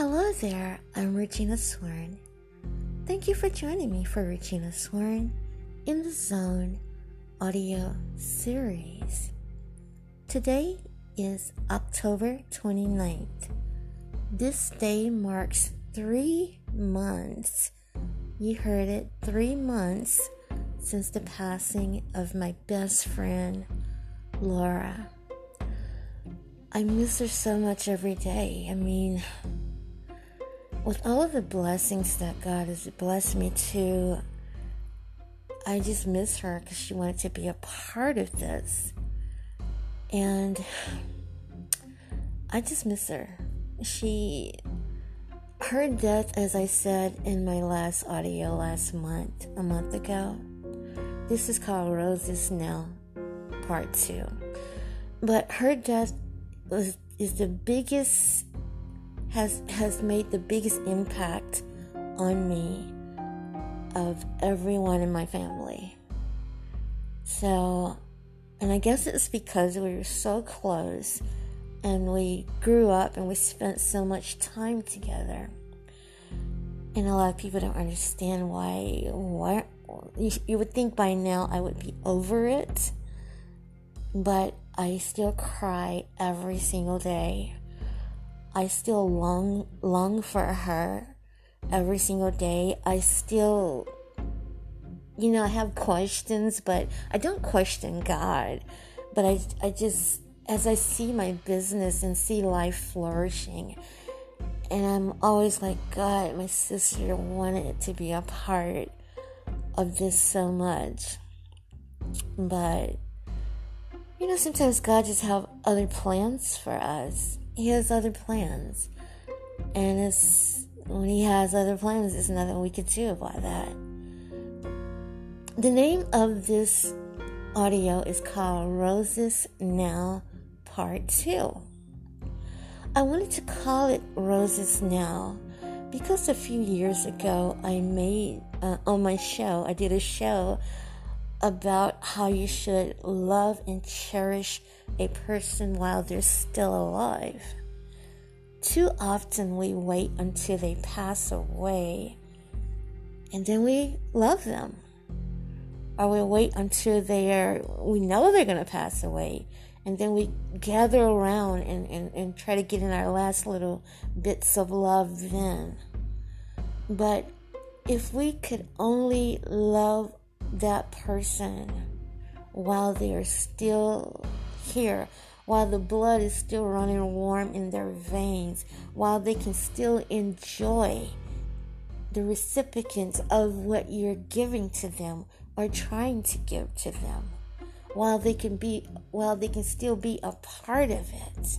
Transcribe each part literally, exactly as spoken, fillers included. Hello there, I'm Regina Swern. Thank you for joining me for Regina Swern in the Zone audio series. Today is October twenty-ninth. This day marks three months. You heard it, three months since the passing of my best friend, Laura. I miss her so much every day. I mean, with all of the blessings that God has blessed me to, I just miss her because she wanted to be a part of this. And I just miss her. She, her death, as I said in my last audio last month, a month ago, this is called Roses Now, Part two. But her death was, is the biggest, has has made the biggest impact on me of everyone in my family. So, and I guess it's because we were so close and we grew up and we spent so much time together. And a lot of people don't understand why, why you, you would think by now I would be over it, but I still cry every single day. I still long long for her every single day. I still, you know, I have questions, but I don't question God. But I, I just, as I see my business and see life flourishing, and I'm always like, God, my sister wanted to be a part of this so much. But, you know, sometimes God just have other plans for us. He has other plans, and it's, when he has other plans, there's nothing we could do about that. The name of this audio is called Roses Now Part two. I wanted to call it Roses Now because a few years ago I made, uh, on my show, I did a show about how you should love and cherish a person while they're still alive. Too often we wait until they pass away and then we love them. Or we wait until they are, we know they're going to pass away, and then we gather around and, and, and try to get in our last little bits of love then. But if we could only love that person while they are still here, while the blood is still running warm in their veins, while they can still enjoy the recipients of what you're giving to them or trying to give to them, while they can be, while they can still be a part of it.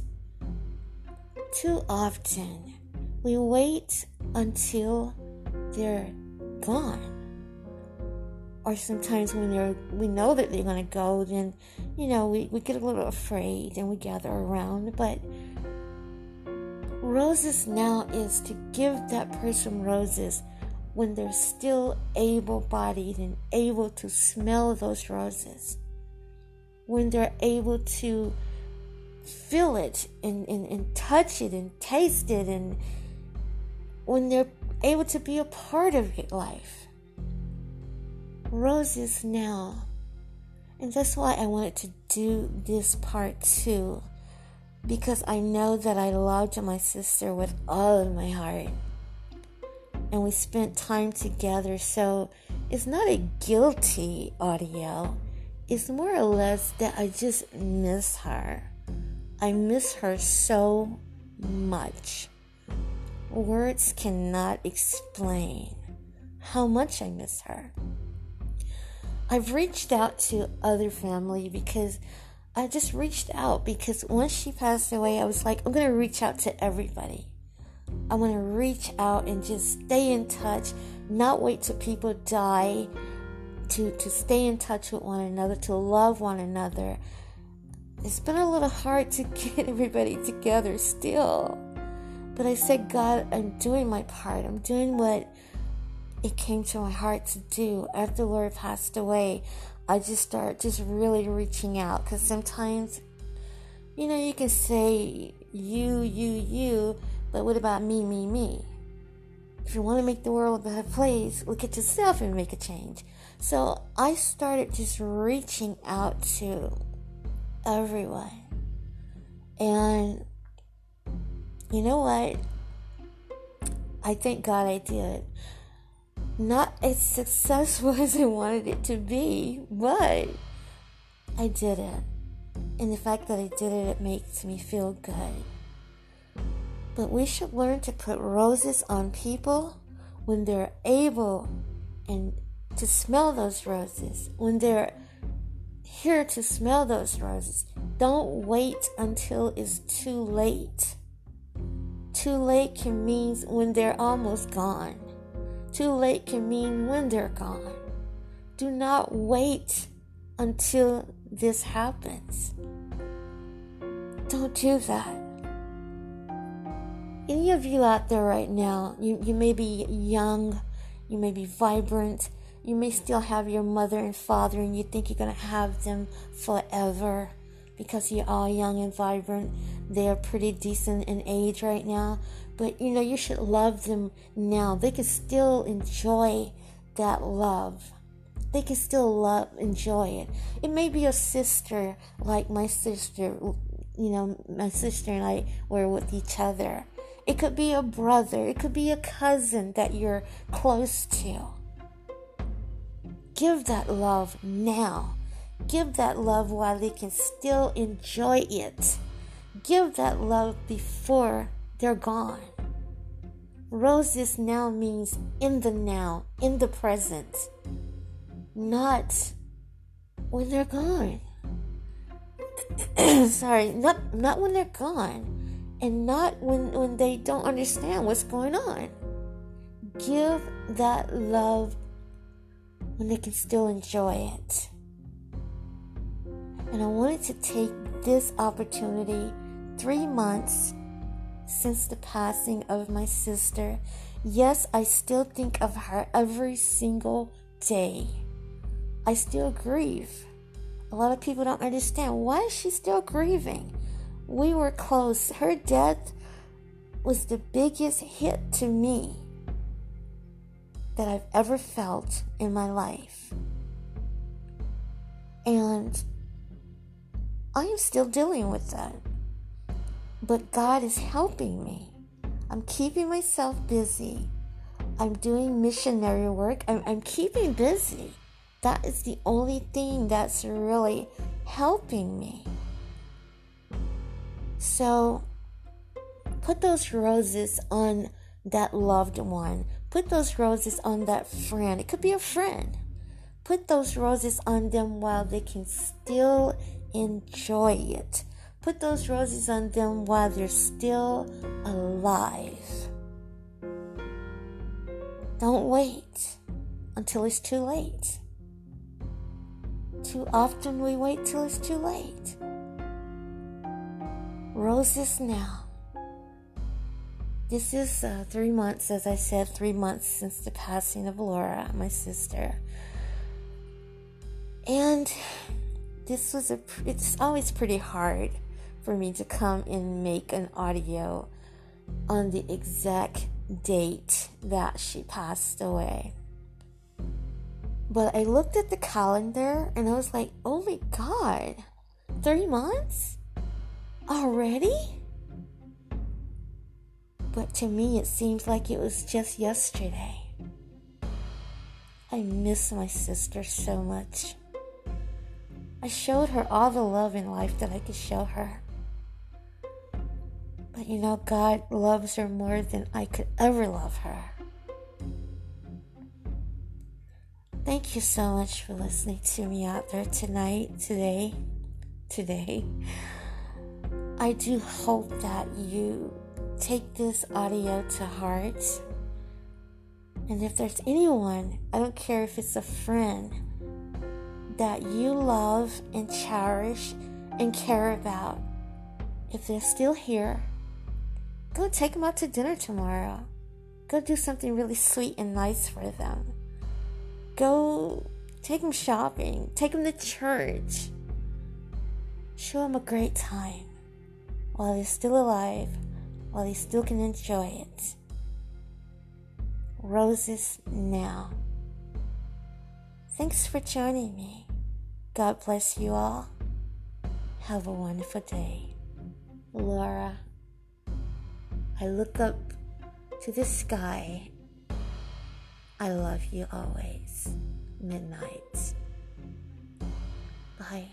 Too often we wait until they're gone. Or sometimes when they're, we know that they're going to go, then, you know, we, we get a little afraid and we gather around. But Roses Now is to give that person roses when they're still able-bodied and able to smell those roses. When they're able to feel it and, and, and touch it and taste it, and when they're able to be a part of your life. Roses Now. And that's why I wanted to do this part too, because I know that I loved my sister with all of my heart, and we spent time together. So it's not a guilty audio. It's more or less that I just miss her. I miss her so much. Words cannot explain how much I miss her. I've reached out to other family because I just reached out because once she passed away, I was like, I'm going to reach out to everybody. I want to reach out and just stay in touch, not wait till people die, to, to stay in touch with one another, to love one another. It's been a little hard to get everybody together still. But I said, God, I'm doing my part. I'm doing what it came to my heart to do. After Laura passed away, I just started just really reaching out, because sometimes, you know, you can say you, you, you, But what about me, me, me? If you want to make the world a better place, look at yourself and make a change. So I started just reaching out to everyone. And you know what? I thank God I did. Not as successful as I wanted it to be, but I did it. And the fact that I did it, it makes me feel good. But we should learn to put roses on people when they're able and to smell those roses, when they're here to smell those roses. Don't wait until it's too late. Too late can mean when they're almost gone. Too late can mean when they're gone. Do not wait until this happens. Don't do that. Any of you out there right now, you, you may be young, you may be vibrant, you may still have your mother and father and you think you're going to have them forever because you're all young and vibrant. They are pretty decent in age right now, but you know, you should love them now. They can still enjoy that love. They can still love, enjoy it. It may be a sister, like my sister, you know, my sister and I were with each other. It could be a brother. It could be a cousin that you're close to. Give that love now. Give that love while they can still enjoy it. Give that love before they're gone. Roses now means in the now, in the present, not when they're gone. Sorry, not not when they're gone. And not when, when they don't understand what's going on. Give that love when they can still enjoy it. And I wanted to take this opportunity, three months since the passing of my sister. Yes, I still think of her every single day. I still grieve. A lot of people don't understand. Why is she still grieving? We were close. Her death was the biggest hit to me that I've ever felt in my life. And I am still dealing with that. But God is helping me. I'm keeping myself busy. I'm doing missionary work. I'm, I'm keeping busy. That is the only thing that's really helping me. So, put those roses on that loved one. Put those roses on that friend. It could be a friend. Put those roses on them while they can still enjoy it. Put those roses on them while they're still alive. Don't wait until it's too late. Too often we wait till it's too late. Roses now. This is uh, three months, as I said, three months since the passing of Laura, my sister. And this was a, it's always pretty hard for me to come and make an audio on the exact date that she passed away. But I looked at the calendar and I was like, oh my God, three months? Already? But to me, it seems like it was just yesterday. I miss my sister so much. I showed her all the love in life that I could show her. But you know, God loves her more than I could ever love her. Thank you so much for listening to me out there tonight, today, today. I do hope that you take this audio to heart. And if there's anyone, I don't care if it's a friend, that you love and cherish and care about, if they're still here, go take them out to dinner tomorrow. Go do something really sweet and nice for them. Go take them shopping. Take them to church. Show them a great time while they're still alive, while you still can enjoy it. Roses now. Thanks for joining me. God bless you all. Have a wonderful day. Laura. I look up to the sky. I love you always. Midnight. Bye.